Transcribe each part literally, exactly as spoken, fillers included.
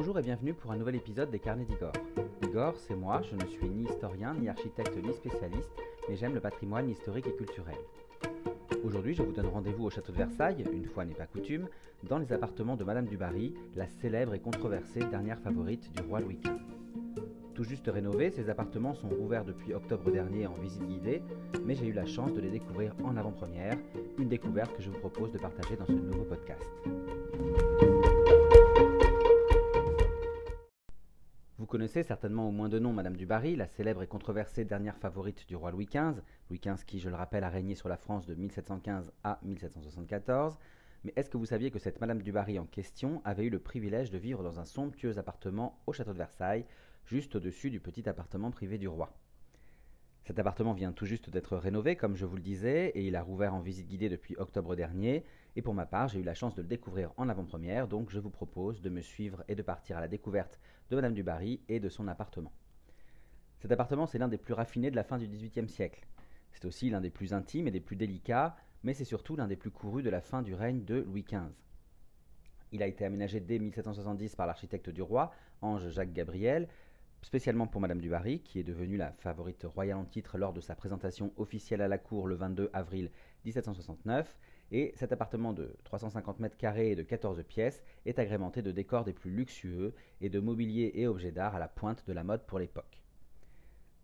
Bonjour et bienvenue pour un nouvel épisode des Carnets d'Igor. Igor, c'est moi, je ne suis ni historien, ni architecte, ni spécialiste, mais j'aime le patrimoine historique et culturel. Aujourd'hui, je vous donne rendez-vous au Château de Versailles, une fois n'est pas coutume, dans les appartements de Madame du Barry, la célèbre et controversée dernière favorite du roi Louis quinze. Tout juste rénovés, ces appartements sont rouverts depuis octobre dernier en visite guidée, mais j'ai eu la chance de les découvrir en avant-première, une découverte que je vous propose de partager dans ce nouveau podcast. Vous connaissez certainement au moins de nom Madame du Barry, la célèbre et controversée dernière favorite du roi Louis quinze, Louis quinze qui, je le rappelle, a régné sur la France de mille sept cent quinze à mille sept cent soixante-quatorze, mais est-ce que vous saviez que cette Madame du Barry en question avait eu le privilège de vivre dans un somptueux appartement au château de Versailles, juste au-dessus du petit appartement privé du roi. Cet appartement vient tout juste d'être rénové, comme je vous le disais, et il a rouvert en visite guidée depuis octobre dernier, et pour ma part, j'ai eu la chance de le découvrir en avant-première, donc je vous propose de me suivre et de partir à la découverte de Madame du Barry et de son appartement. Cet appartement, c'est l'un des plus raffinés de la fin du dix-huitième siècle. C'est aussi l'un des plus intimes et des plus délicats, mais c'est surtout l'un des plus courus de la fin du règne de Louis quinze. Il a été aménagé dès mille sept cent soixante-dix par l'architecte du roi, Ange Jacques Gabriel, spécialement pour Madame du Barry, qui est devenue la favorite royale en titre lors de sa présentation officielle à la cour le vingt-deux avril mille sept cent soixante-neuf, et cet appartement de trois cent cinquante mètres carrés et de quatorze pièces est agrémenté de décors des plus luxueux et de mobilier et objets d'art à la pointe de la mode pour l'époque.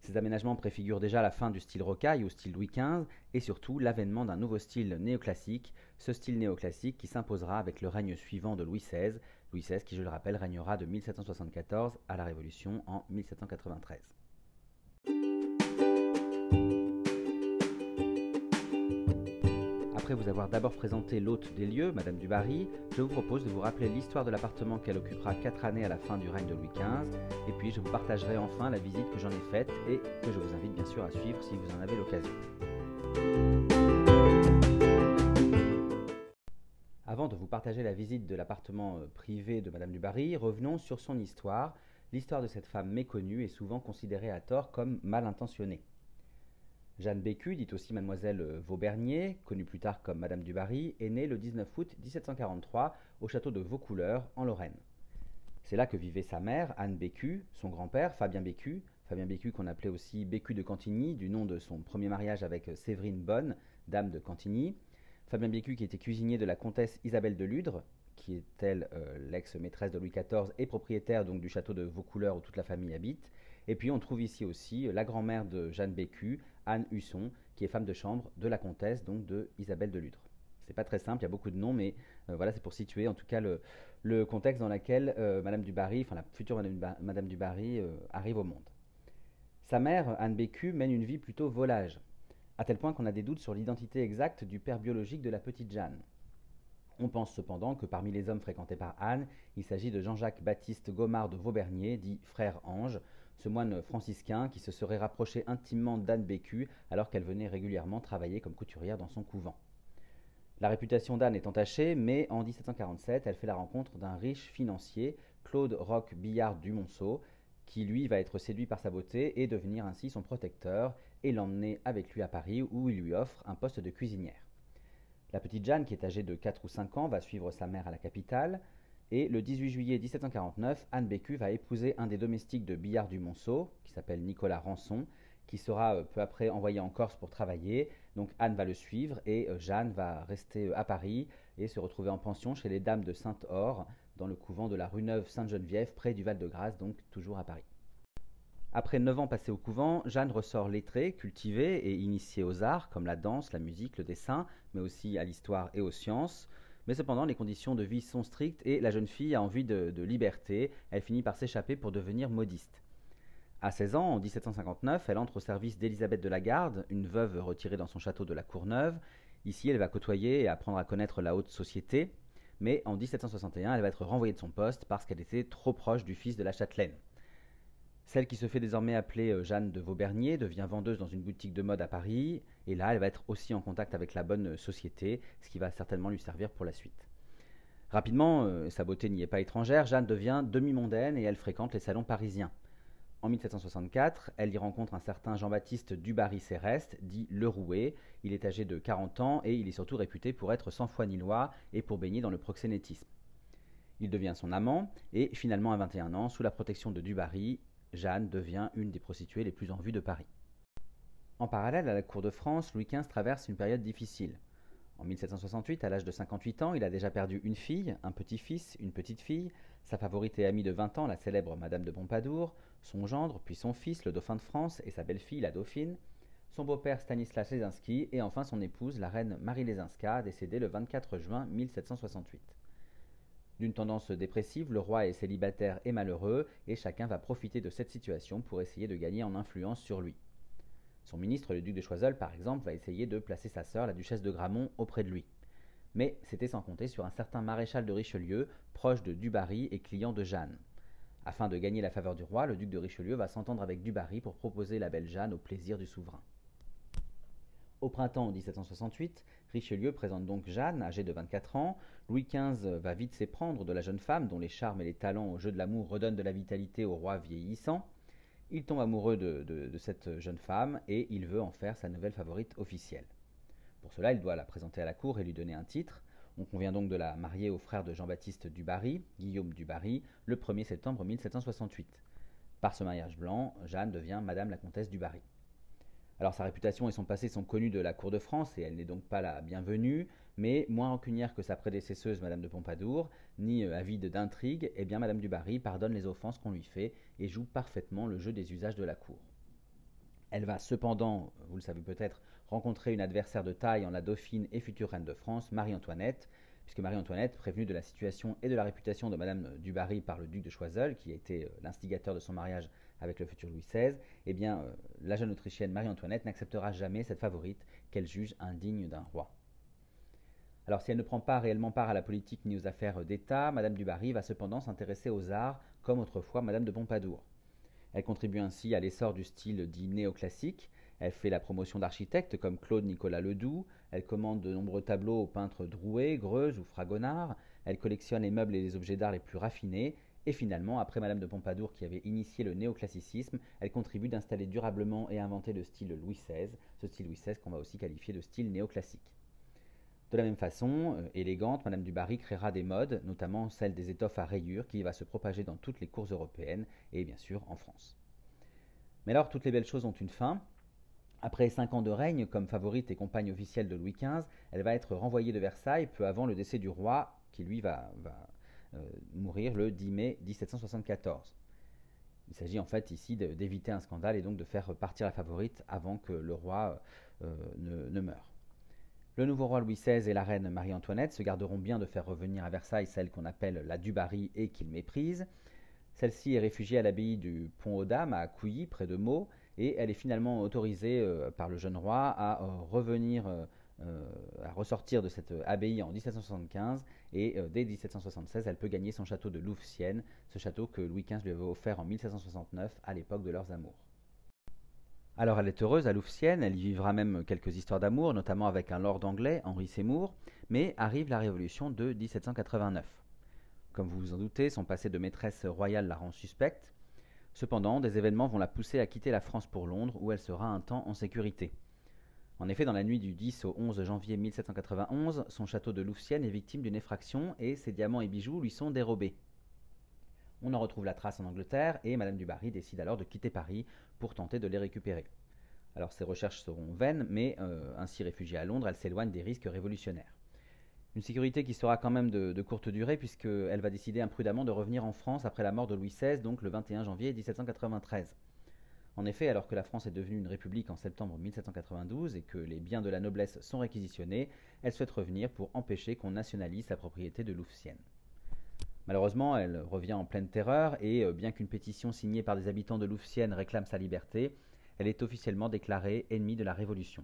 Ces aménagements préfigurent déjà la fin du style rocaille ou style Louis quinze, et surtout l'avènement d'un nouveau style néoclassique, ce style néoclassique qui s'imposera avec le règne suivant de Louis seize, Louis seize qui, je le rappelle, régnera de mille sept cent soixante-quatorze à la Révolution en mille sept cent quatre-vingt-treize. Après vous avoir d'abord présenté l'hôte des lieux, Madame du Barry, je vous propose de vous rappeler l'histoire de l'appartement qu'elle occupera quatre années à la fin du règne de Louis quinze, et puis je vous partagerai enfin la visite que j'en ai faite et que je vous invite bien sûr à suivre si vous en avez l'occasion. Avant de vous partager la visite de l'appartement privé de Madame du Barry, revenons sur son histoire, l'histoire de cette femme méconnue et souvent considérée à tort comme mal intentionnée. Jeanne Bécu, dite aussi Mademoiselle Vaubernier, connue plus tard comme Madame du Barry, est née le dix-neuf août mille sept cent quarante-trois au château de Vaucouleurs, en Lorraine. C'est là que vivait sa mère, Anne Bécu, son grand-père, Fabien Bécu, Fabien Bécu qu'on appelait aussi Bécu de Cantigny, du nom de son premier mariage avec Séverine Bonne, dame de Cantigny, Fabien Bécu qui était cuisinier de la comtesse Isabelle de Ludre, qui est elle euh, l'ex-maîtresse de Louis quatorze et propriétaire donc du château de Vaucouleurs où toute la famille habite. Et puis on trouve ici aussi la grand-mère de Jeanne Bécu, Anne Husson, qui est femme de chambre de la comtesse donc de Isabelle de Ludre. C'est pas très simple, il y a beaucoup de noms, mais euh, voilà, c'est pour situer en tout cas le, le contexte dans lequel euh, Madame du Barry, enfin la future Madame du Barry euh, arrive au monde. Sa mère, Anne Bécu, mène une vie plutôt volage, à tel point qu'on a des doutes sur l'identité exacte du père biologique de la petite Jeanne. On pense cependant que parmi les hommes fréquentés par Anne, il s'agit de Jean-Jacques-Baptiste Gomard de Vaubernier, dit frère Ange, ce moine franciscain qui se serait rapproché intimement d'Anne Bécu alors qu'elle venait régulièrement travailler comme couturière dans son couvent. La réputation d'Anne est entachée, mais en mille sept cent quarante-sept, elle fait la rencontre d'un riche financier, Claude Roque-Billard Dumonceau, qui lui va être séduit par sa beauté et devenir ainsi son protecteur et l'emmener avec lui à Paris où il lui offre un poste de cuisinière. La petite Jeanne, qui est âgée de quatre ou cinq ans, va suivre sa mère à la capitale et le dix-huit juillet mille sept cent quarante-neuf, Anne Bécu va épouser un des domestiques de Billard Dumonceau, qui s'appelle Nicolas Rançon, qui sera peu après envoyé en Corse pour travailler. Donc Anne va le suivre et Jeanne va rester à Paris et se retrouver en pension chez les dames de Sainte-Aure, dans le couvent de la rue Neuve-Sainte-Geneviève, près du Val-de-Grâce, donc toujours à Paris. Après neuf ans passés au couvent, Jeanne ressort lettrée, cultivée et initiée aux arts, comme la danse, la musique, le dessin, mais aussi à l'histoire et aux sciences. Mais cependant, les conditions de vie sont strictes et la jeune fille a envie de, de liberté. Elle finit par s'échapper pour devenir modiste. À seize ans, en mille sept cent cinquante-neuf, elle entre au service d'Élisabeth de la Garde, une veuve retirée dans son château de la Courneuve. Ici, elle va côtoyer et apprendre à connaître la haute société. Mais en mille sept cent soixante et un, elle va être renvoyée de son poste parce qu'elle était trop proche du fils de la châtelaine. Celle qui se fait désormais appeler Jeanne de Vaubernier devient vendeuse dans une boutique de mode à Paris, et là elle va être aussi en contact avec la bonne société, ce qui va certainement lui servir pour la suite. Rapidement, euh, sa beauté n'y est pas étrangère, Jeanne devient demi-mondaine et elle fréquente les salons parisiens. En mille sept cent soixante-quatre, elle y rencontre un certain Jean-Baptiste Dubarry-Séreste, dit Le Roué. Il est âgé de quarante ans et il est surtout réputé pour être sans foi ni loi et pour baigner dans le proxénétisme. Il devient son amant et finalement à vingt et un ans, sous la protection de du Barry, Jeanne devient une des prostituées les plus en vue de Paris. En parallèle à la cour de France, Louis quinze traverse une période difficile. En mille sept cent soixante-huit, à l'âge de cinquante-huit ans, il a déjà perdu une fille, un petit-fils, une petite-fille, sa favorite et amie de vingt ans, la célèbre Madame de Pompadour, son gendre, puis son fils, le dauphin de France, et sa belle-fille, la dauphine, son beau-père Stanislas Leszczynski, et enfin son épouse, la reine Marie Leszczynska, décédée le vingt-quatre juin mille sept cent soixante-huit. D'une tendance dépressive, le roi est célibataire et malheureux, et chacun va profiter de cette situation pour essayer de gagner en influence sur lui. Son ministre, le duc de Choiseul, par exemple, va essayer de placer sa sœur, la duchesse de Gramont, auprès de lui. Mais c'était sans compter sur un certain maréchal de Richelieu, proche de du Barry et client de Jeanne. Afin de gagner la faveur du roi, le duc de Richelieu va s'entendre avec du Barry pour proposer la belle Jeanne au plaisir du souverain. Au printemps mille sept cent soixante-huit, Richelieu présente donc Jeanne, âgée de vingt-quatre ans. Louis quinze va vite s'éprendre de la jeune femme, dont les charmes et les talents au jeu de l'amour redonnent de la vitalité au roi vieillissant. Il tombe amoureux de, de, de cette jeune femme et il veut en faire sa nouvelle favorite officielle. Pour cela, il doit la présenter à la cour et lui donner un titre. On convient donc de la marier au frère de Jean-Baptiste Dubarry, Guillaume du Barry, le premier septembre mille sept cent soixante-huit. Par ce mariage blanc, Jeanne devient Madame la comtesse du Barry. Alors sa réputation et son passé sont connus de la cour de France et elle n'est donc pas la bienvenue, mais moins rancunière que sa prédécesseuse Madame de Pompadour, ni avide d'intrigue, eh bien Madame du Barry pardonne les offenses qu'on lui fait et joue parfaitement le jeu des usages de la cour. Elle va cependant, vous le savez peut-être, rencontrer une adversaire de taille en la dauphine et future reine de France, Marie-Antoinette, puisque Marie-Antoinette, prévenue de la situation et de la réputation de Madame du Barry par le duc de Choiseul, qui a été l'instigateur de son mariage avec le futur Louis seize, eh bien, euh, la jeune Autrichienne Marie-Antoinette n'acceptera jamais cette favorite qu'elle juge indigne d'un roi. Alors si elle ne prend pas réellement part à la politique ni aux affaires d'État, Madame du Barry va cependant s'intéresser aux arts comme autrefois Madame de Pompadour. Elle contribue ainsi à l'essor du style dit néoclassique. Elle fait la promotion d'architectes comme Claude-Nicolas Ledoux, elle commande de nombreux tableaux aux peintres Drouet, Greuze ou Fragonard, elle collectionne les meubles et les objets d'art les plus raffinés, et finalement, après Madame de Pompadour qui avait initié le néoclassicisme, elle contribue d'installer durablement et inventer le style Louis seize, ce style Louis seize qu'on va aussi qualifier de style néoclassique. De la même façon, euh, élégante, Madame du Barry créera des modes, notamment celle des étoffes à rayures qui va se propager dans toutes les cours européennes et bien sûr en France. Mais alors, toutes les belles choses ont une fin. Après cinq ans de règne, comme favorite et compagne officielle de Louis quinze, elle va être renvoyée de Versailles peu avant le décès du roi, qui lui va, va euh, mourir le dix mai mille sept cent soixante-quatorze. Il s'agit en fait ici d'éviter un scandale et donc de faire partir la favorite avant que le roi euh, ne, ne meure. Le nouveau roi Louis seize et la reine Marie-Antoinette se garderont bien de faire revenir à Versailles celle qu'on appelle la du Barry et qu'ils méprisent. Celle-ci est réfugiée à l'abbaye du Pont-aux-Dames à Couilly, près de Meaux, et elle est finalement autorisée euh, par le jeune roi à euh, revenir, euh, euh, à ressortir de cette abbaye en mille sept cent soixante-quinze, et euh, dès mille sept cent soixante-seize, elle peut gagner son château de Louveciennes, ce château que Louis quinze lui avait offert en mille sept cent soixante-neuf, à l'époque de leurs amours. Alors elle est heureuse à Louveciennes, elle y vivra même quelques histoires d'amour, notamment avec un lord anglais, Henry Seymour, mais arrive la révolution de mille sept cent quatre-vingt-neuf. Comme vous vous en doutez, son passé de maîtresse royale la rend suspecte. Cependant, des événements vont la pousser à quitter la France pour Londres, où elle sera un temps en sécurité. En effet, dans la nuit du dix au onze janvier mille sept cent quatre-vingt-onze, son château de Louveciennes est victime d'une effraction et ses diamants et bijoux lui sont dérobés. On en retrouve la trace en Angleterre et Madame du Barry décide alors de quitter Paris pour tenter de les récupérer. Alors ses recherches seront vaines, mais euh, ainsi réfugiée à Londres, elle s'éloigne des risques révolutionnaires. Une sécurité qui sera quand même de, de courte durée puisqu'elle va décider imprudemment de revenir en France après la mort de Louis seize, donc le vingt et un janvier mille sept cent quatre-vingt-treize. En effet, alors que la France est devenue une république en septembre mille sept cent quatre-vingt-douze et que les biens de la noblesse sont réquisitionnés, elle souhaite revenir pour empêcher qu'on nationalise la propriété de Louveciennes. Malheureusement, elle revient en pleine terreur et, bien qu'une pétition signée par des habitants de Louveciennes réclame sa liberté, elle est officiellement déclarée ennemie de la Révolution.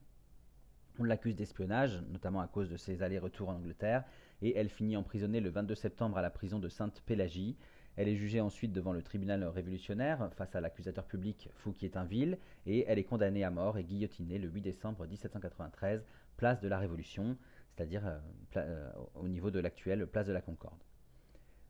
On l'accuse d'espionnage, notamment à cause de ses allers-retours en Angleterre, et elle finit emprisonnée le vingt-deux septembre à la prison de Sainte-Pélagie. Elle est jugée ensuite devant le tribunal révolutionnaire face à l'accusateur public Fouquier-Tinville, et elle est condamnée à mort et guillotinée le huit décembre mille sept cent quatre-vingt-treize, place de la Révolution, c'est-à-dire euh, au niveau de l'actuelle place de la Concorde.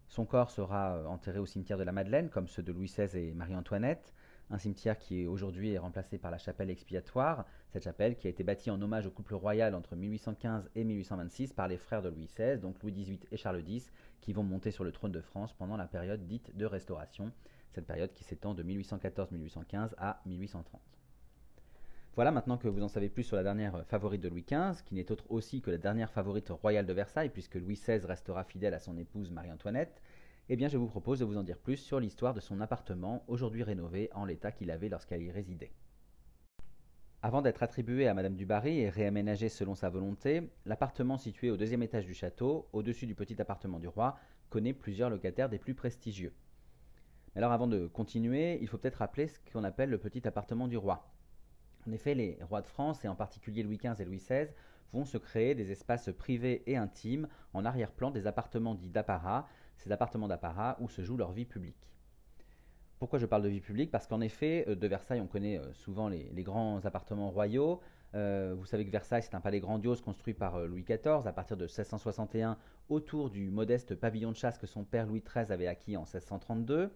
Son corps sera enterré au cimetière de la Madeleine, comme ceux de Louis seize et Marie-Antoinette. un cimetière qui aujourd'hui est remplacé par la chapelle expiatoire, cette chapelle qui a été bâtie en hommage au couple royal entre mille huit cent quinze et mille huit cent vingt-six par les frères de Louis seize, donc Louis dix-huit et Charles dix, qui vont monter sur le trône de France pendant la période dite de restauration, cette période qui s'étend de mille huit cent quatorze mille huit cent quinze à mille huit cent trente. Voilà, maintenant que vous en savez plus sur la dernière favorite de Louis quinze, qui n'est autre aussi que la dernière favorite royale de Versailles, puisque Louis seize restera fidèle à son épouse Marie-Antoinette, eh bien je vous propose de vous en dire plus sur l'histoire de son appartement, aujourd'hui rénové en l'état qu'il avait lorsqu'elle y résidait. Avant d'être attribué à Madame du Barry et réaménagé selon sa volonté, l'appartement situé au deuxième étage du château, au-dessus du petit appartement du roi, connaît plusieurs locataires des plus prestigieux. Alors avant de continuer, il faut peut-être rappeler ce qu'on appelle le petit appartement du roi. En effet, les rois de France, et en particulier Louis quinze et Louis seize, vont se créer des espaces privés et intimes en arrière-plan des appartements dits d'apparat, ces appartements d'apparat où se joue leur vie publique. Pourquoi je parle de vie publique? Parce qu'en effet, de Versailles, on connaît souvent les, les grands appartements royaux. Euh, vous savez que Versailles, c'est un palais grandiose construit par Louis quatorze à partir de mille sept cent soixante et un autour du modeste pavillon de chasse que son père Louis treize avait acquis en mille sept cent trente-deux.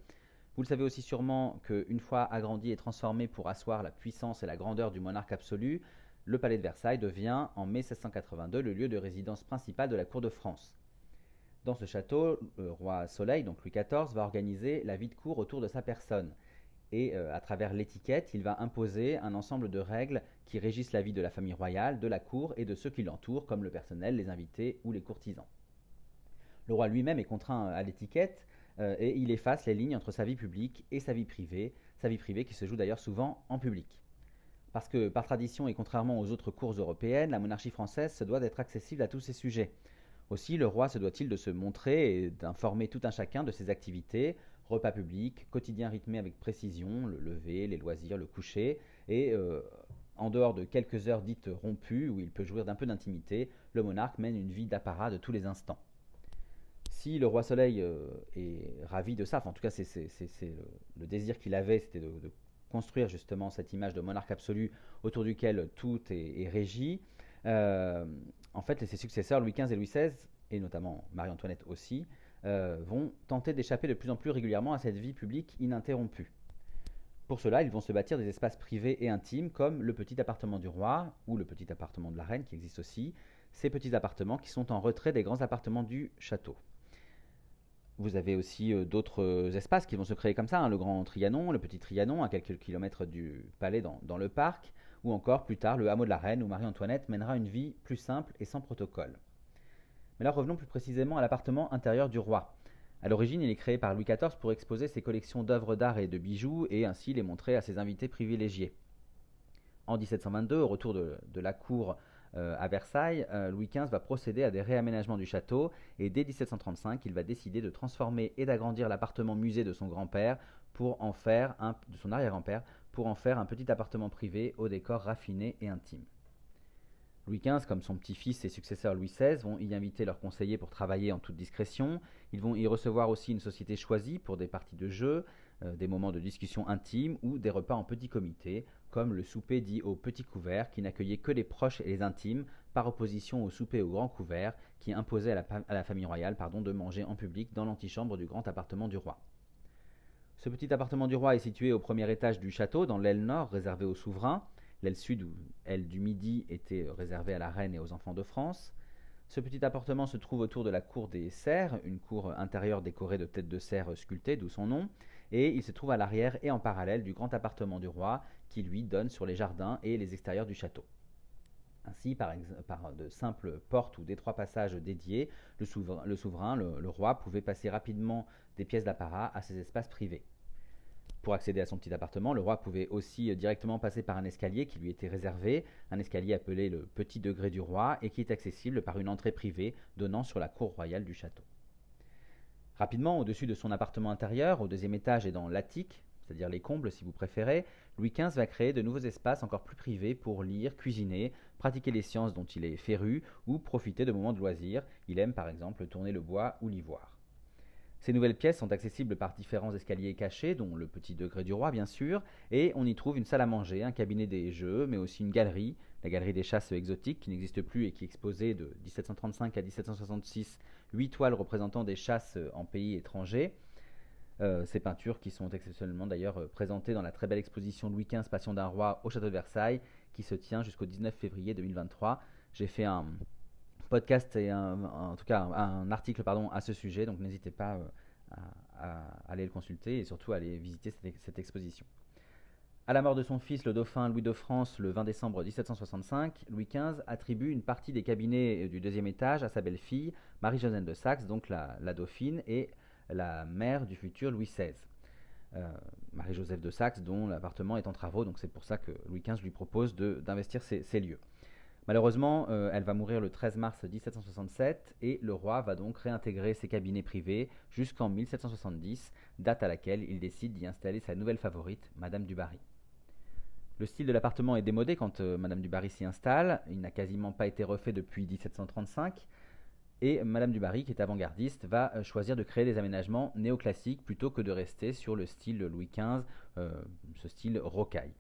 Vous le savez aussi sûrement qu'une fois agrandi et transformé pour asseoir la puissance et la grandeur du monarque absolu, le palais de Versailles devient en mai mille sept cent quatre-vingt-deux le lieu de résidence principale de la cour de France. Dans ce château, le roi Soleil, donc Louis quatorze, va organiser la vie de cour autour de sa personne. Et euh, à travers l'étiquette, il va imposer un ensemble de règles qui régissent la vie de la famille royale, de la cour et de ceux qui l'entourent, comme le personnel, les invités ou les courtisans. Le roi lui-même est contraint à l'étiquette, et il efface les lignes entre sa vie publique et sa vie privée, sa vie privée qui se joue d'ailleurs souvent en public. Parce que par tradition et contrairement aux autres cours européennes, la monarchie française se doit d'être accessible à tous ses sujets. Aussi, le roi se doit-il de se montrer et d'informer tout un chacun de ses activités, repas publics, quotidien rythmé avec précision, le lever, les loisirs, le coucher, et euh, en dehors de quelques heures dites rompues où il peut jouir d'un peu d'intimité, le monarque mène une vie d'apparat de tous les instants. Si le roi Soleil euh, est ravi de ça, enfin, en tout cas c'est le, le désir qu'il avait, c'était de, de construire justement cette image de monarque absolu autour duquel tout est, est régi, euh, en fait ses successeurs Louis quinze et Louis seize, et notamment Marie-Antoinette aussi, euh, vont tenter d'échapper de plus en plus régulièrement à cette vie publique ininterrompue. Pour cela, ils vont se bâtir des espaces privés et intimes comme le petit appartement du roi ou le petit appartement de la reine qui existe aussi, ces petits appartements qui sont en retrait des grands appartements du château. Vous avez aussi euh, d'autres espaces qui vont se créer comme ça, hein, le Grand Trianon, le Petit Trianon, à quelques kilomètres du palais dans, dans le parc, ou encore plus tard le hameau de la Reine où Marie-Antoinette mènera une vie plus simple et sans protocole. Mais là revenons plus précisément à l'appartement intérieur du roi. A l'origine il est créé par Louis quatorze pour exposer ses collections d'œuvres d'art et de bijoux et ainsi les montrer à ses invités privilégiés. En mille sept cent vingt-deux, au retour de, de la cour Euh, à Versailles, euh, Louis quinze va procéder à des réaménagements du château et dès mille sept cent trente-cinq, il va décider de transformer et d'agrandir l'appartement musée de son grand-père pour en faire un, de son arrière-grand-père pour en faire un petit appartement privé au décor raffiné et intime. Louis quinze, comme son petit-fils et successeur Louis seize, vont y inviter leurs conseillers pour travailler en toute discrétion. Ils vont y recevoir aussi une société choisie pour des parties de jeu, euh, des moments de discussion intime ou des repas en petit comité, comme le souper dit au petit couvert qui n'accueillait que les proches et les intimes, par opposition au souper au grand couvert qui imposait à la, à la famille royale pardon, de manger en public dans l'antichambre du grand appartement du roi. Ce petit appartement du roi est situé au premier étage du château, dans l'aile nord réservée aux souverains, l'aile sud ou l'aile du midi était réservée à la reine et aux enfants de France. Ce petit appartement se trouve autour de la cour des cerfs, une cour intérieure décorée de têtes de cerfs sculptées, d'où son nom, et il se trouve à l'arrière et en parallèle du grand appartement du roi qui lui donne sur les jardins et les extérieurs du château. Ainsi, par, par de simples portes ou d'étroits passages dédiés, le souverain, le, souverain le, le roi pouvait passer rapidement des pièces d'apparat à ses espaces privés. Pour accéder à son petit appartement, le roi pouvait aussi directement passer par un escalier qui lui était réservé, un escalier appelé le petit degré du roi et qui est accessible par une entrée privée donnant sur la cour royale du château. Rapidement, au-dessus de son appartement intérieur, au deuxième étage et dans l'attique, c'est-à-dire les combles si vous préférez, Louis quinze va créer de nouveaux espaces encore plus privés pour lire, cuisiner, pratiquer les sciences dont il est féru ou profiter de moments de loisirs. Il aime par exemple tourner le bois ou l'ivoire. Ces nouvelles pièces sont accessibles par différents escaliers cachés, dont le petit degré du roi bien sûr, et on y trouve une salle à manger, un cabinet des jeux, mais aussi une galerie, la galerie des chasses exotiques qui n'existe plus et qui exposait de mille sept cent trente-cinq à mille sept cent soixante-six huit toiles représentant des chasses en pays étrangers. Euh, ces peintures qui sont exceptionnellement d'ailleurs présentées dans la très belle exposition Louis quinze, Passion d'un roi au Château de Versailles, qui se tient jusqu'au dix-neuf février deux mille vingt-trois. J'ai fait un podcast et un, en tout cas un, un article pardon, à ce sujet, donc n'hésitez pas à, à, à aller le consulter et surtout à aller visiter cette, cette exposition. À la mort de son fils, le dauphin Louis de France, le vingt décembre dix-sept cent soixante-cinq, Louis quinze attribue une partie des cabinets du deuxième étage à sa belle-fille, Marie Joséphine de Saxe, donc la, la dauphine et la mère du futur Louis seize. Euh, Marie-Joséphine de Saxe, dont l'appartement est en travaux, donc c'est pour ça que Louis quinze lui propose d'investir ces, ces lieux. Malheureusement, euh, elle va mourir le treize mars dix-sept cent soixante-sept et le roi va donc réintégrer ses cabinets privés jusqu'en mille sept cent soixante-dix, date à laquelle il décide d'y installer sa nouvelle favorite, Madame du Barry. Le style de l'appartement est démodé quand euh, Madame du Barry s'y installe, il n'a quasiment pas été refait depuis dix-sept cent trente-cinq, et Madame du Barry, qui est avant-gardiste, va euh, choisir de créer des aménagements néoclassiques plutôt que de rester sur le style Louis quinze, euh, ce style rocaille.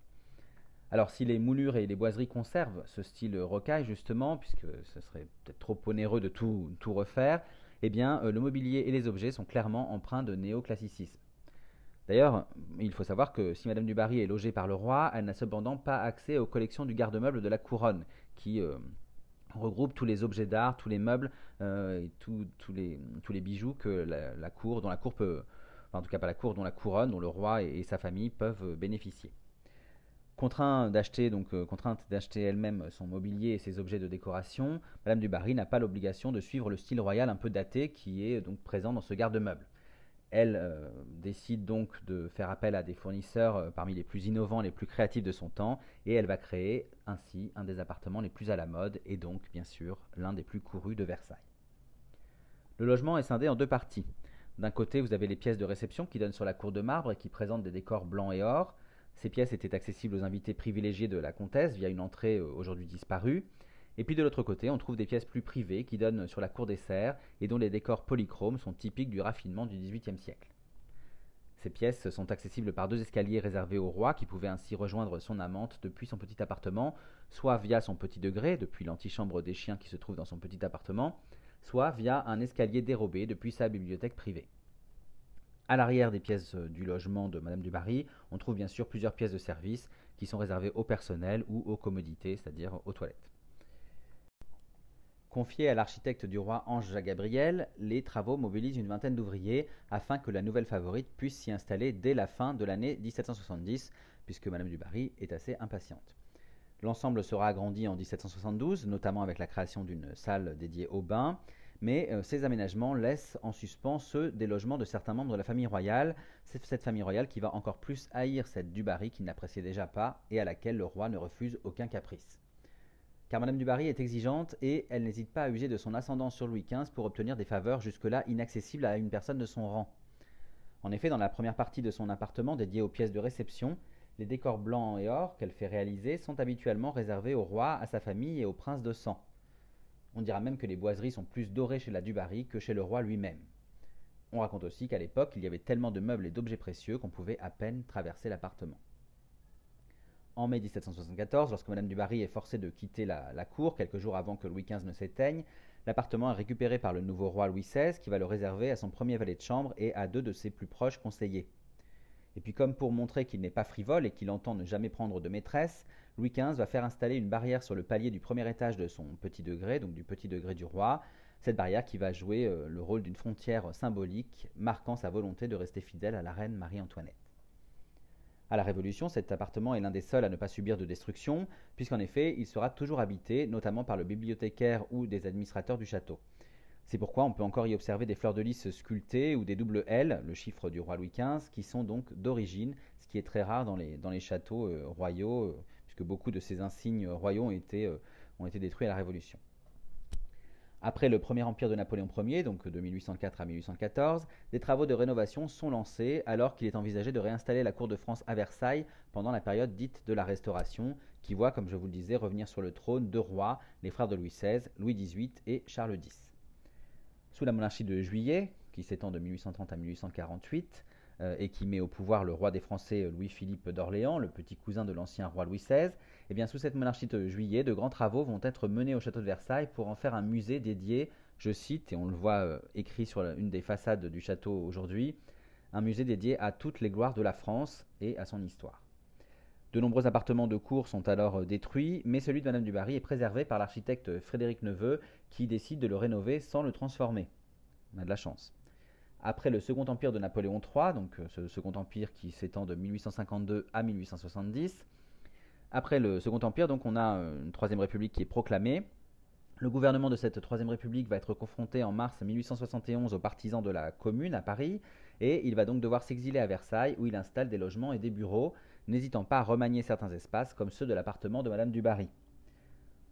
Alors si les moulures et les boiseries conservent ce style rocaille justement, puisque ce serait peut-être trop onéreux de tout, tout refaire, eh bien euh, le mobilier et les objets sont clairement empreints de néoclassicisme. D'ailleurs, il faut savoir que si Madame du Barry est logée par le roi, elle n'a cependant pas accès aux collections du garde-meuble de la couronne, qui euh, regroupe tous les objets d'art, tous les meubles euh, et tout, tout les, tous les bijoux que la, la cour, dont la cour peut, enfin, en tout cas pas la cour, dont la couronne, dont le roi et, et sa famille peuvent bénéficier. Contrainte d'acheter, donc euh, contrainte d'acheter elle-même son mobilier et ses objets de décoration, Madame du Barry n'a pas l'obligation de suivre le style royal un peu daté qui est donc présent dans ce garde-meuble. Elle euh, décide donc de faire appel à des fournisseurs euh, parmi les plus innovants, les plus créatifs de son temps, et elle va créer ainsi un des appartements les plus à la mode, et donc bien sûr l'un des plus courus de Versailles. Le logement est scindé en deux parties. D'un côté, vous avez les pièces de réception qui donnent sur la cour de marbre et qui présentent des décors blancs et or. Ces pièces étaient accessibles aux invités privilégiés de la comtesse via une entrée euh, aujourd'hui disparue. Et puis de l'autre côté, on trouve des pièces plus privées qui donnent sur la cour des serres et dont les décors polychromes sont typiques du raffinement du dix-huitième siècle. Ces pièces sont accessibles par deux escaliers réservés au roi qui pouvait ainsi rejoindre son amante depuis son petit appartement, soit via son petit degré, depuis l'antichambre des chiens qui se trouve dans son petit appartement, soit via un escalier dérobé depuis sa bibliothèque privée. À l'arrière des pièces du logement de Madame du Barry, on trouve bien sûr plusieurs pièces de service qui sont réservées au personnel ou aux commodités, c'est-à-dire aux toilettes. Confiés à l'architecte du roi Ange Jacques Gabriel, les travaux mobilisent une vingtaine d'ouvriers afin que la nouvelle favorite puisse s'y installer dès la fin de l'année dix-sept cent soixante-dix, puisque Madame du Barry est assez impatiente. L'ensemble sera agrandi en dix-sept cent soixante-douze, notamment avec la création d'une salle dédiée aux bains, mais euh, ces aménagements laissent en suspens ceux des logements de certains membres de la famille royale, c'est cette famille royale qui va encore plus haïr cette du Barry qu'il n'appréciait déjà pas et à laquelle le roi ne refuse aucun caprice. Car Madame du Barry est exigeante et elle n'hésite pas à user de son ascendance sur Louis quinze pour obtenir des faveurs jusque-là inaccessibles à une personne de son rang. En effet, dans la première partie de son appartement dédiée aux pièces de réception, les décors blancs et or qu'elle fait réaliser sont habituellement réservés au roi, à sa famille et au prince de sang. On dira même que les boiseries sont plus dorées chez la du Barry que chez le roi lui-même. On raconte aussi qu'à l'époque, il y avait tellement de meubles et d'objets précieux qu'on pouvait à peine traverser l'appartement. En mai dix-sept cent soixante-quatorze, lorsque Madame du Barry est forcée de quitter la, la cour, quelques jours avant que Louis quinze ne s'éteigne, l'appartement est récupéré par le nouveau roi Louis seize, qui va le réserver à son premier valet de chambre et à deux de ses plus proches conseillers. Et puis comme pour montrer qu'il n'est pas frivole et qu'il entend ne jamais prendre de maîtresse, Louis quinze va faire installer une barrière sur le palier du premier étage de son petit degré, donc du petit degré du roi, cette barrière qui va jouer euh, le rôle d'une frontière symbolique, marquant sa volonté de rester fidèle à la reine Marie-Antoinette. À la Révolution, cet appartement est l'un des seuls à ne pas subir de destruction, puisqu'en effet, il sera toujours habité, notamment par le bibliothécaire ou des administrateurs du château. C'est pourquoi on peut encore y observer des fleurs de lys sculptées ou des doubles L, le chiffre du roi Louis quinze, qui sont donc d'origine, ce qui est très rare dans les, dans les châteaux euh, royaux, euh, puisque beaucoup de ces insignes royaux ont été, euh, ont été détruits à la Révolution. Après le premier empire de Napoléon premier, donc de mille huit cent quatre à mille huit cent quatorze, des travaux de rénovation sont lancés alors qu'il est envisagé de réinstaller la cour de France à Versailles pendant la période dite de la Restauration, qui voit, comme je vous le disais, revenir sur le trône deux rois, les frères de Louis seize, Louis dix-huit et Charles dix. Sous la monarchie de Juillet, qui s'étend de mille huit cent trente à mille huit cent quarante-huit, euh, et qui met au pouvoir le roi des Français Louis-Philippe d'Orléans, le petit cousin de l'ancien roi Louis seize, Eh bien, sous cette monarchie de Juillet, de grands travaux vont être menés au château de Versailles pour en faire un musée dédié, je cite, et on le voit euh, écrit sur la, une des façades du château aujourd'hui, « un musée dédié à toutes les gloires de la France et à son histoire. De nombreux appartements de cour sont alors détruits, mais celui de Madame du Barry est préservé par l'architecte Frédéric Neveu, qui décide de le rénover sans le transformer. On a de la chance. Après le Second Empire de Napoléon trois, donc ce Second Empire qui s'étend de mille huit cent cinquante-deux à mille huit cent soixante-dix, après le Second Empire, donc, on a une Troisième République qui est proclamée. Le gouvernement de cette Troisième République va être confronté en mars mille huit cent soixante et onze aux partisans de la Commune à Paris, et il va donc devoir s'exiler à Versailles, où il installe des logements et des bureaux, n'hésitant pas à remanier certains espaces, comme ceux de l'appartement de Madame du Barry.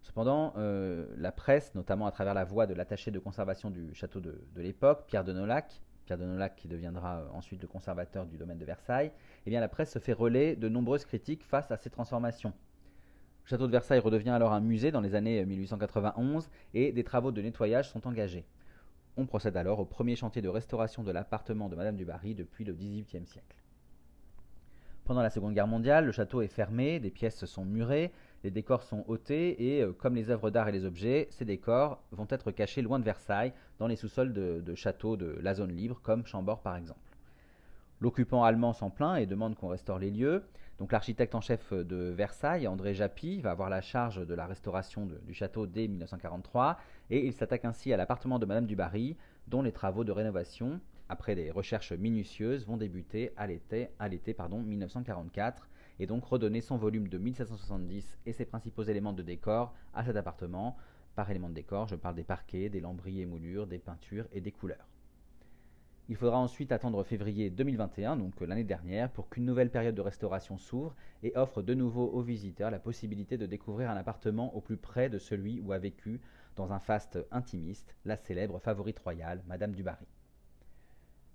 Cependant, euh, la presse, notamment à travers la voix de l'attaché de conservation du château de, de l'époque, Pierre de Nolac, Pierre de Nolac qui deviendra ensuite le conservateur du domaine de Versailles, eh bien la presse se fait relais de nombreuses critiques face à ces transformations. Le château de Versailles redevient alors un musée dans les années mille huit cent quatre-vingt-onze et des travaux de nettoyage sont engagés. On procède alors au premier chantier de restauration de l'appartement de Madame du Barry depuis le dix-huitième siècle. Pendant la Seconde Guerre mondiale, le château est fermé, des pièces sont murées, les décors sont ôtés et, euh, comme les œuvres d'art et les objets, ces décors vont être cachés loin de Versailles, dans les sous-sols de, de châteaux de la zone libre, comme Chambord par exemple. L'occupant allemand s'en plaint et demande qu'on restaure les lieux. Donc l'architecte en chef de Versailles, André Japy, va avoir la charge de la restauration de, du château dès mille neuf cent quarante-trois et il s'attaque ainsi à l'appartement de Madame du Barry, dont les travaux de rénovation, après des recherches minutieuses, vont débuter à l'été mille neuf cent quarante-quatre et donc redonner son volume de mille sept cent soixante-dix et ses principaux éléments de décor à cet appartement. Par éléments de décor, je parle des parquets, des lambris et moulures, des peintures et des couleurs. Il faudra ensuite attendre février deux mille vingt et un, donc l'année dernière, pour qu'une nouvelle période de restauration s'ouvre et offre de nouveau aux visiteurs la possibilité de découvrir un appartement au plus près de celui où a vécu, dans un faste intimiste, la célèbre favorite royale, Madame du Barry.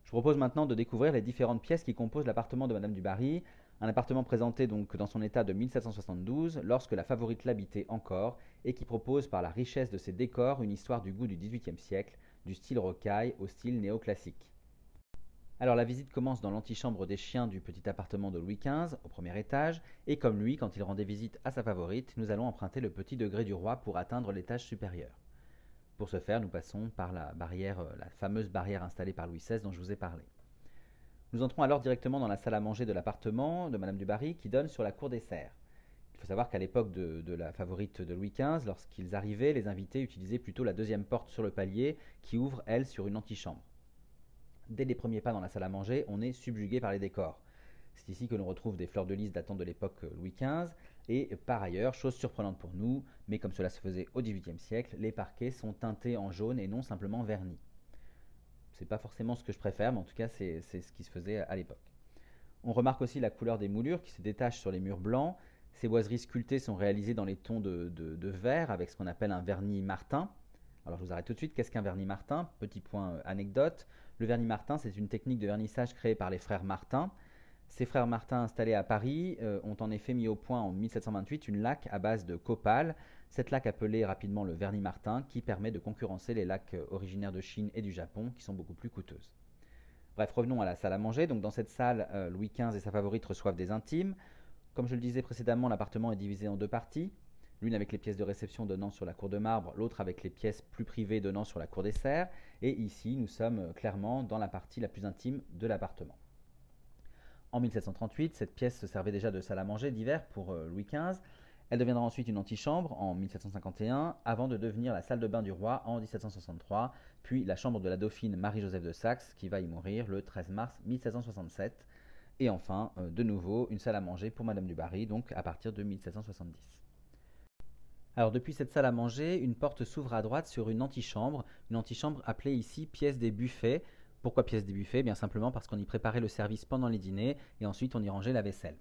Je propose maintenant de découvrir les différentes pièces qui composent l'appartement de Madame du Barry, un appartement présenté donc dans son état de mille sept cent soixante-douze, lorsque la favorite l'habitait encore, et qui propose par la richesse de ses décors une histoire du goût du dix-huitième siècle, du style rocaille au style néoclassique. Alors la visite commence dans l'antichambre des chiens du petit appartement de Louis quinze, au premier étage, et comme lui, quand il rendait visite à sa favorite, nous allons emprunter le petit degré du roi pour atteindre l'étage supérieur. Pour ce faire, nous passons par la barrière, la fameuse barrière installée par Louis seize dont je vous ai parlé. Nous entrons alors directement dans la salle à manger de l'appartement de Madame du Barry qui donne sur la cour des serfs. Il faut savoir qu'à l'époque de, de la favorite de Louis quinze, lorsqu'ils arrivaient, les invités utilisaient plutôt la deuxième porte sur le palier qui ouvre, elle, sur une antichambre. Dès les premiers pas dans la salle à manger, on est subjugué par les décors. C'est ici que l'on retrouve des fleurs de lys datant de l'époque Louis quinze. Et par ailleurs, chose surprenante pour nous, mais comme cela se faisait au dix-huitième siècle, les parquets sont teintés en jaune et non simplement vernis. C'est pas forcément ce que je préfère, mais en tout cas c'est ce qui se faisait à l'époque. On remarque aussi la couleur des moulures qui se détachent sur les murs blancs. Ces boiseries sculptées sont réalisées dans les tons de, de, de verre avec ce qu'on appelle un vernis Martin. Alors je vous arrête tout de suite, qu'est-ce qu'un vernis Martin? Petit point anecdote, le vernis Martin c'est une technique de vernissage créée par les frères Martin. Ces frères Martin installés à Paris euh, ont en effet mis au point en mille sept cent vingt-huit une laque à base de copal, cette laque appelée rapidement le vernis Martin qui permet de concurrencer les laques originaires de Chine et du Japon qui sont beaucoup plus coûteuses. Bref, revenons à la salle à manger. Donc dans cette salle, euh, Louis quinze et sa favorite reçoivent des intimes. Comme je le disais précédemment, l'appartement est divisé en deux parties, l'une avec les pièces de réception donnant sur la cour de marbre, l'autre avec les pièces plus privées donnant sur la cour des serfs, et ici nous sommes clairement dans la partie la plus intime de l'appartement. En mille sept cent trente-huit, cette pièce se servait déjà de salle à manger d'hiver pour euh, Louis quinze. Elle deviendra ensuite une antichambre en mille sept cent cinquante et un, avant de devenir la salle de bain du roi en mille sept cent soixante-trois, puis la chambre de la dauphine Marie Joséphine de Saxe, qui va y mourir le treize mars mille sept cent soixante-sept. Et enfin, euh, de nouveau, une salle à manger pour Madame du Barry, donc à partir de mille sept cent soixante-dix. Alors depuis cette salle à manger, une porte s'ouvre à droite sur une antichambre, une antichambre appelée ici pièce des buffets. Pourquoi pièce des buffets? Bien simplement parce qu'on y préparait le service pendant les dîners et ensuite on y rangeait la vaisselle.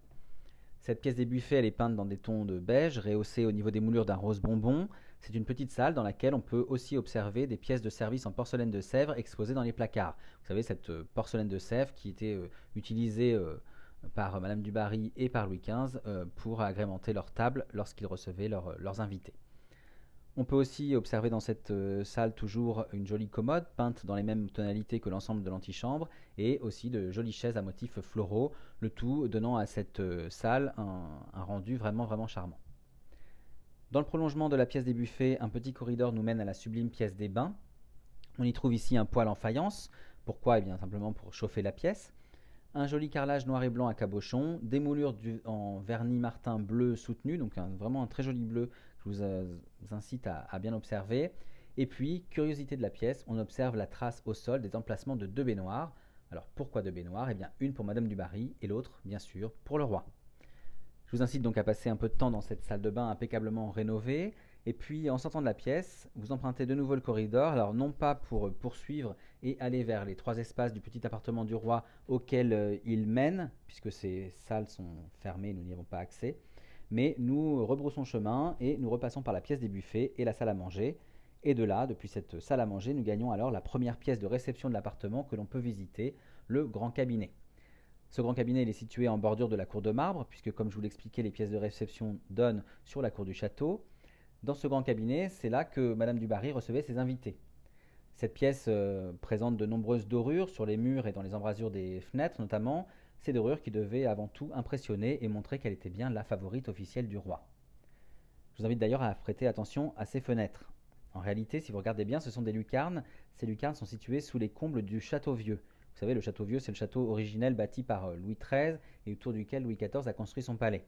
Cette pièce des buffets, elle est peinte dans des tons de beige, rehaussée au niveau des moulures d'un rose bonbon. C'est une petite salle dans laquelle on peut aussi observer des pièces de service en porcelaine de Sèvres exposées dans les placards. Vous savez, cette euh, porcelaine de Sèvres qui était euh, utilisée euh, par euh, Madame du Barry et par Louis quinze euh, pour agrémenter leur table lorsqu'ils recevaient leur, euh, leurs invités. On peut aussi observer dans cette euh, salle toujours une jolie commode peinte dans les mêmes tonalités que l'ensemble de l'antichambre et aussi de jolies chaises à motifs floraux, le tout donnant à cette euh, salle un, un rendu vraiment vraiment charmant. Dans le prolongement de la pièce des buffets, un petit corridor nous mène à la sublime pièce des bains. On y trouve ici un poêle en faïence. Pourquoi? Eh bien simplement pour chauffer la pièce. un joli carrelage noir et blanc à cabochon, des moulures du, en vernis Martin bleu soutenu, donc un, vraiment un très joli bleu que je vous, euh, vous incite à, à bien observer. Et puis, curiosité de la pièce, on observe la trace au sol des emplacements de deux baignoires. Alors pourquoi deux baignoires? Eh bien, une pour Madame du Barry et l'autre, bien sûr, pour le roi. Je vous incite donc à passer un peu de temps dans cette salle de bain impeccablement rénovée. Et puis, en sortant de la pièce, vous empruntez de nouveau le corridor. Alors, non pas pour poursuivre et aller vers les trois espaces du petit appartement du roi auquel il mène, puisque ces salles sont fermées, nous n'y avons pas accès. Mais nous rebroussons chemin et nous repassons par la pièce des buffets et la salle à manger. Et de là, depuis cette salle à manger, nous gagnons alors la première pièce de réception de l'appartement que l'on peut visiter, le grand cabinet. Ce grand cabinet il est situé en bordure de la cour de marbre, puisque comme je vous l'expliquais, les pièces de réception donnent sur la cour du château. Dans ce grand cabinet, c'est là que Madame du Barry recevait ses invités. Cette pièce euh, présente de nombreuses dorures sur les murs et dans les embrasures des fenêtres notamment, ces dorures qui devaient avant tout impressionner et montrer qu'elle était bien la favorite officielle du roi. Je vous invite d'ailleurs à prêter attention à ces fenêtres. En réalité, si vous regardez bien, ce sont des lucarnes. Ces lucarnes sont situées sous les combles du château vieux. Vous savez, le château vieux, c'est le château originel bâti par Louis treize et autour duquel Louis quatorze a construit son palais.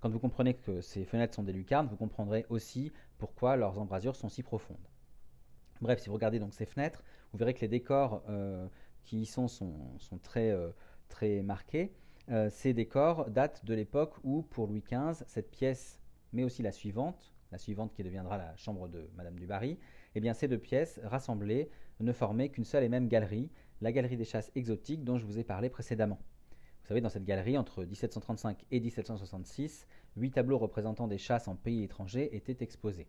Quand vous comprenez que ces fenêtres sont des lucarnes, vous comprendrez aussi pourquoi leurs embrasures sont si profondes. Bref, si vous regardez donc ces fenêtres, vous verrez que les décors euh, qui y sont sont, sont très, euh, très marqués. Euh, ces décors datent de l'époque où, pour Louis quinze, cette pièce, mais aussi la suivante, la suivante qui deviendra la chambre de Madame du Barry, eh bien ces deux pièces rassemblées ne formaient qu'une seule et même galerie, la galerie des chasses exotiques dont je vous ai parlé précédemment. Vous savez, dans cette galerie, entre mille sept cent trente-cinq et mille sept cent soixante-six, huit tableaux représentant des chasses en pays étrangers étaient exposés.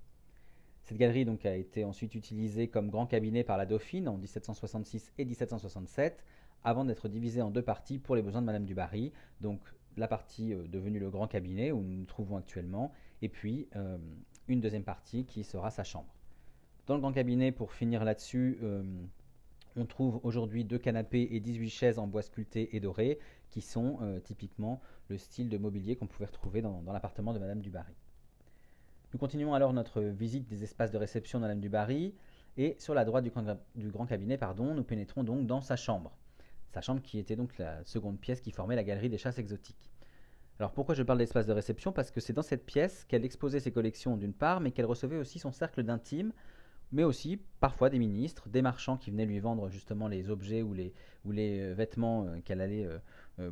Cette galerie donc a été ensuite utilisée comme grand cabinet par la Dauphine en mille sept cent soixante-six et mille sept cent soixante-sept, avant d'être divisée en deux parties pour les besoins de Madame du Barry, donc la partie euh, devenue le grand cabinet où nous nous trouvons actuellement, et puis euh, une deuxième partie qui sera sa chambre. Dans le grand cabinet, pour finir là-dessus, euh, on trouve aujourd'hui deux canapés et dix-huit chaises en bois sculpté et doré qui sont euh, typiquement le style de mobilier qu'on pouvait retrouver dans, dans l'appartement de Madame du Barry. Nous continuons alors notre visite des espaces de réception de Madame du Barry et sur la droite du, du grand cabinet, pardon, nous pénétrons donc dans sa chambre. Sa chambre qui était donc la seconde pièce qui formait la galerie des chasses exotiques. Alors pourquoi je parle d'espace de réception? Parce que c'est dans cette pièce qu'elle exposait ses collections d'une part, mais qu'elle recevait aussi son cercle d'intimes, mais aussi parfois des ministres, des marchands qui venaient lui vendre justement les objets ou les, ou les vêtements qu'elle allait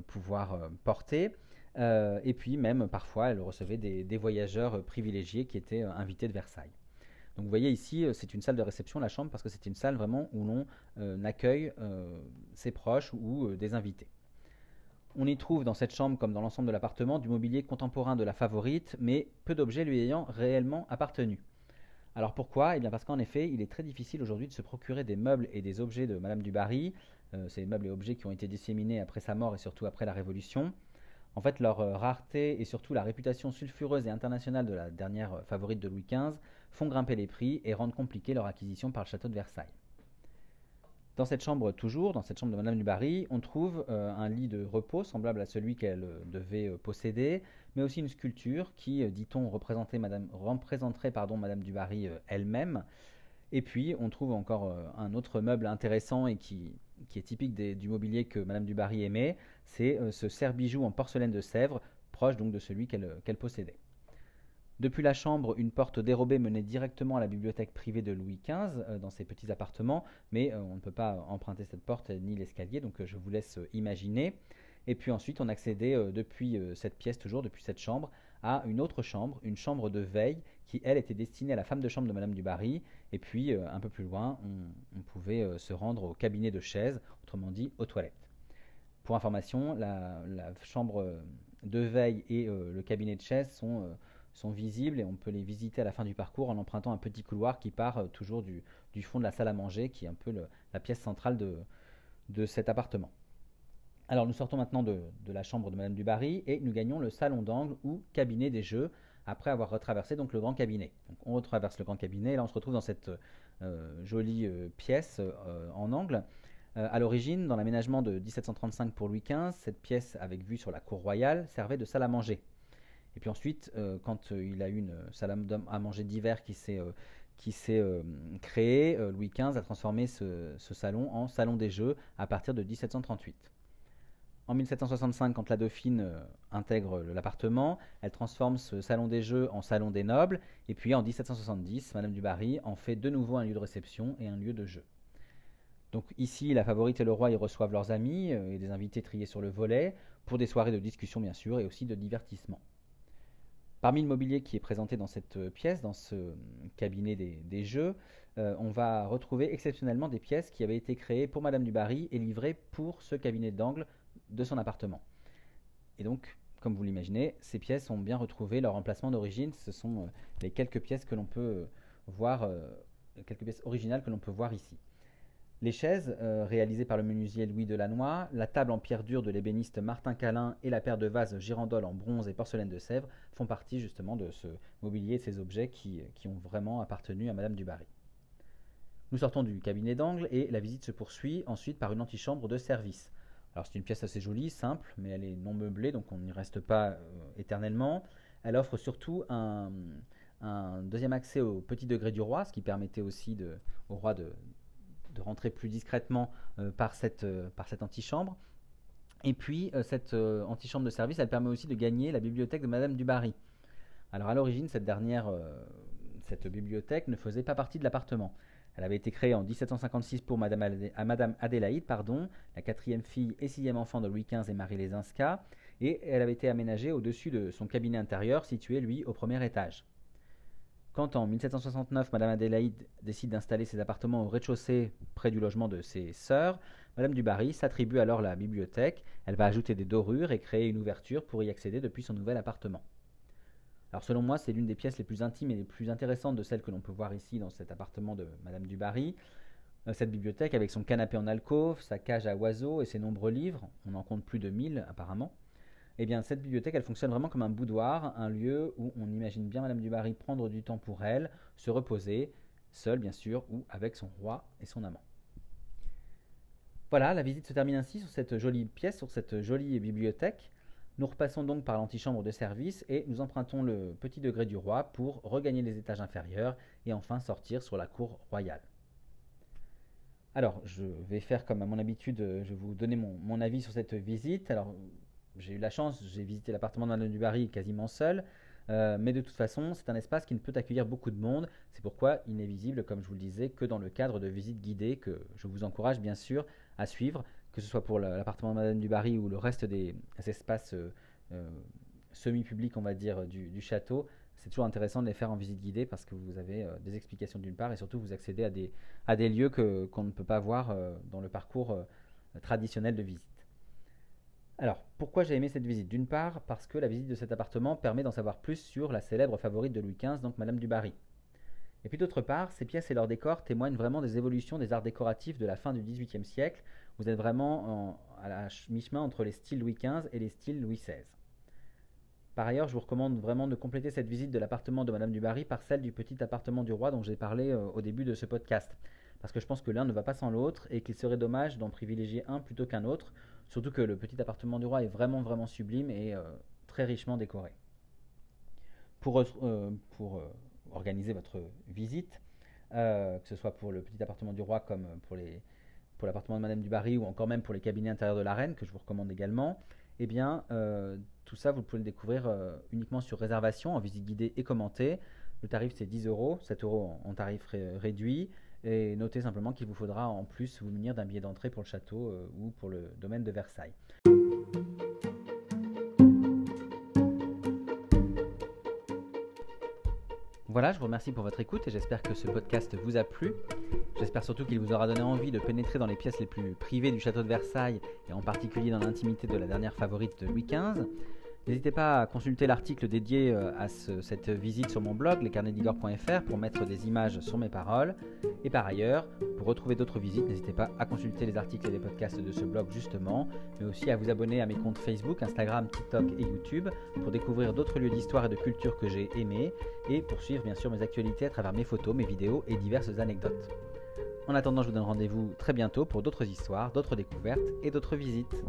pouvoir porter. Et puis même parfois elle recevait des, des voyageurs privilégiés qui étaient invités de Versailles. Donc vous voyez ici, c'est une salle de réception, la chambre, parce que c'est une salle vraiment où l'on accueille ses proches ou des invités. On y trouve dans cette chambre, comme dans l'ensemble de l'appartement, du mobilier contemporain de la favorite, mais peu d'objets lui ayant réellement appartenu. Alors pourquoi? Eh bien parce qu'en effet, il est très difficile aujourd'hui de se procurer des meubles et des objets de Madame du Barry. Euh, ces meubles et objets qui ont été disséminés après sa mort et surtout après la Révolution. En fait, leur euh, rareté et surtout la réputation sulfureuse et internationale de la dernière euh, favorite de Louis quinze font grimper les prix et rendent compliquée leur acquisition par le château de Versailles. Dans cette chambre toujours, dans cette chambre de Madame du Barry, on trouve euh, un lit de repos semblable à celui qu'elle euh, devait euh, posséder, mais aussi une sculpture qui, euh, dit-on, représentait Madame, représenterait pardon, Madame du Barry euh, elle-même. Et puis, on trouve encore euh, un autre meuble intéressant et qui, qui est typique des, du mobilier que Madame du Barry aimait, c'est euh, ce serre-bijou en porcelaine de Sèvres, proche donc de celui qu'elle euh, qu'elle possédait. Depuis la chambre, une porte dérobée menait directement à la bibliothèque privée de Louis quinze, euh, dans ses petits appartements, mais euh, on ne peut pas emprunter cette porte euh, ni l'escalier, donc euh, je vous laisse euh, imaginer. Et puis ensuite, on accédait euh, depuis euh, cette pièce, toujours depuis cette chambre, à une autre chambre, une chambre de veille, qui elle était destinée à la femme de chambre de Madame du Barry. Et puis, euh, un peu plus loin, on, on pouvait euh, se rendre au cabinet de chaise, autrement dit aux toilettes. Pour information, la, la chambre de veille et euh, le cabinet de chaise sont... Euh, sont visibles et on peut les visiter à la fin du parcours en empruntant un petit couloir qui part euh, toujours du, du fond de la salle à manger qui est un peu le, la pièce centrale de, de cet appartement. Alors nous sortons maintenant de, de la chambre de Madame du Barry et nous gagnons le salon d'angle ou cabinet des jeux après avoir retraversé donc le grand cabinet. Donc on retraverse le grand cabinet et là on se retrouve dans cette euh, jolie euh, pièce euh, en angle. Euh, à l'origine, dans l'aménagement de mille sept cent trente-cinq pour Louis quinze, cette pièce avec vue sur la cour royale servait de salle à manger. Et puis ensuite, euh, quand euh, il a eu une salle à manger d'hiver qui s'est euh, euh, créée, euh, Louis quinze a transformé ce, ce salon en salon des jeux à partir de mille sept cent trente-huit. En mille sept cent soixante-cinq, quand la dauphine euh, intègre l'appartement, elle transforme ce salon des jeux en salon des nobles. Et puis en dix-sept cent soixante-dix, Madame du Barry en fait de nouveau un lieu de réception et un lieu de jeu. Donc ici, la favorite et le roi y reçoivent leurs amis euh, et des invités triés sur le volet pour des soirées de discussion bien sûr et aussi de divertissement. Parmi le mobilier qui est présenté dans cette pièce, dans ce cabinet des, des jeux, euh, on va retrouver exceptionnellement des pièces qui avaient été créées pour Madame du Barry et livrées pour ce cabinet d'angle de son appartement. Et donc, comme vous l'imaginez, ces pièces ont bien retrouvé leur emplacement d'origine. Ce sont euh, les quelques pièces que l'on peut voir, euh, quelques pièces originales que l'on peut voir ici. Les chaises euh, réalisées par le menuisier Louis de Lannoy, la table en pierre dure de l'ébéniste Martin Calin et la paire de vases girandoles en bronze et porcelaine de Sèvres font partie justement de ce mobilier et de ces objets qui, qui ont vraiment appartenu à Madame du Barry. Nous sortons du cabinet d'angle et la visite se poursuit ensuite par une antichambre de service. Alors c'est une pièce assez jolie, simple, mais elle est non meublée donc on n'y reste pas euh, éternellement. Elle offre surtout un, un deuxième accès au petit degré du roi, ce qui permettait aussi de, au roi de de rentrer plus discrètement euh, par, cette, euh, par cette antichambre. Et puis, euh, cette euh, antichambre de service, elle permet aussi de gagner la bibliothèque de Madame du Barry. Alors, à l'origine, cette dernière, euh, cette bibliothèque ne faisait pas partie de l'appartement. Elle avait été créée en dix-sept cent cinquante-six pour Madame, Adé à Madame Adélaïde, pardon, la quatrième fille et sixième enfant de Louis quinze et Marie Leszczynska, et elle avait été aménagée au-dessus de son cabinet intérieur, situé, lui, au premier étage. Quand en mille sept cent soixante-neuf, Madame Adélaïde décide d'installer ses appartements au rez-de-chaussée près du logement de ses sœurs, Madame du Barry s'attribue alors la bibliothèque. Elle va ajouter des dorures et créer une ouverture pour y accéder depuis son nouvel appartement. Alors selon moi, c'est l'une des pièces les plus intimes et les plus intéressantes de celles que l'on peut voir ici dans cet appartement de Madame du Barry. Cette bibliothèque avec son canapé en alcôve, sa cage à oiseaux et ses nombreux livres, on en compte plus de mille apparemment. Eh bien, cette bibliothèque, elle fonctionne vraiment comme un boudoir, un lieu où on imagine bien Madame du Barry prendre du temps pour elle, se reposer, seule bien sûr, ou avec son roi et son amant. Voilà, la visite se termine ainsi sur cette jolie pièce, sur cette jolie bibliothèque. Nous repassons donc par l'antichambre de service et nous empruntons le petit degré du roi pour regagner les étages inférieurs et enfin sortir sur la cour royale. Alors, je vais faire comme à mon habitude, je vais vous donner mon, mon avis sur cette visite. Alors, j'ai eu la chance, j'ai visité l'appartement de Madame du Barry quasiment seul, euh, mais de toute façon, c'est un espace qui ne peut accueillir beaucoup de monde. C'est pourquoi il n'est visible, comme je vous le disais, que dans le cadre de visites guidées que je vous encourage bien sûr à suivre, que ce soit pour l'appartement de Madame du Barry ou le reste des espaces euh, euh, semi-publics, on va dire, du, du château. C'est toujours intéressant de les faire en visite guidée parce que vous avez euh, des explications d'une part et surtout vous accédez à des, à des lieux que, qu'on ne peut pas voir euh, dans le parcours euh, traditionnel de visite. Alors, pourquoi j'ai aimé cette visite? D'une part, parce que la visite de cet appartement permet d'en savoir plus sur la célèbre favorite de Louis quinze, donc Madame du Barry. Et puis d'autre part, ces pièces et leurs décors témoignent vraiment des évolutions des arts décoratifs de la fin du dix-huitième siècle. Vous êtes vraiment en, à la mi-chemin entre les styles Louis quinze et les styles Louis seize. Par ailleurs, je vous recommande vraiment de compléter cette visite de l'appartement de Madame du Barry par celle du petit appartement du roi dont j'ai parlé euh, au début de ce podcast. Parce que je pense que l'un ne va pas sans l'autre et qu'il serait dommage d'en privilégier un plutôt qu'un autre, surtout que le petit appartement du roi est vraiment vraiment sublime et euh, très richement décoré. Pour, euh, pour euh, organiser votre visite, euh, que ce soit pour le petit appartement du roi comme pour les, pour l'appartement de Madame du Barry ou encore même pour les cabinets intérieurs de la reine, que je vous recommande également, eh bien euh, tout ça vous pouvez le découvrir euh, uniquement sur réservation, en visite guidée et commentée. Le tarif c'est dix euros, sept euros en, en tarif ré réduit. Et notez simplement qu'il vous faudra en plus vous munir d'un billet d'entrée pour le château euh, ou pour le domaine de Versailles. Voilà, je vous remercie pour votre écoute et j'espère que ce podcast vous a plu. J'espère surtout qu'il vous aura donné envie de pénétrer dans les pièces les plus privées du château de Versailles et en particulier dans l'intimité de la dernière favorite de Louis quinze. N'hésitez pas à consulter l'article dédié à ce, cette visite sur mon blog, les carnets d'Igor point F R, pour mettre des images sur mes paroles. Et par ailleurs, pour retrouver d'autres visites, n'hésitez pas à consulter les articles et les podcasts de ce blog justement, mais aussi à vous abonner à mes comptes Facebook, Instagram, TikTok et YouTube pour découvrir d'autres lieux d'histoire et de culture que j'ai aimés et poursuivre bien sûr mes actualités à travers mes photos, mes vidéos et diverses anecdotes. En attendant, je vous donne rendez-vous très bientôt pour d'autres histoires, d'autres découvertes et d'autres visites.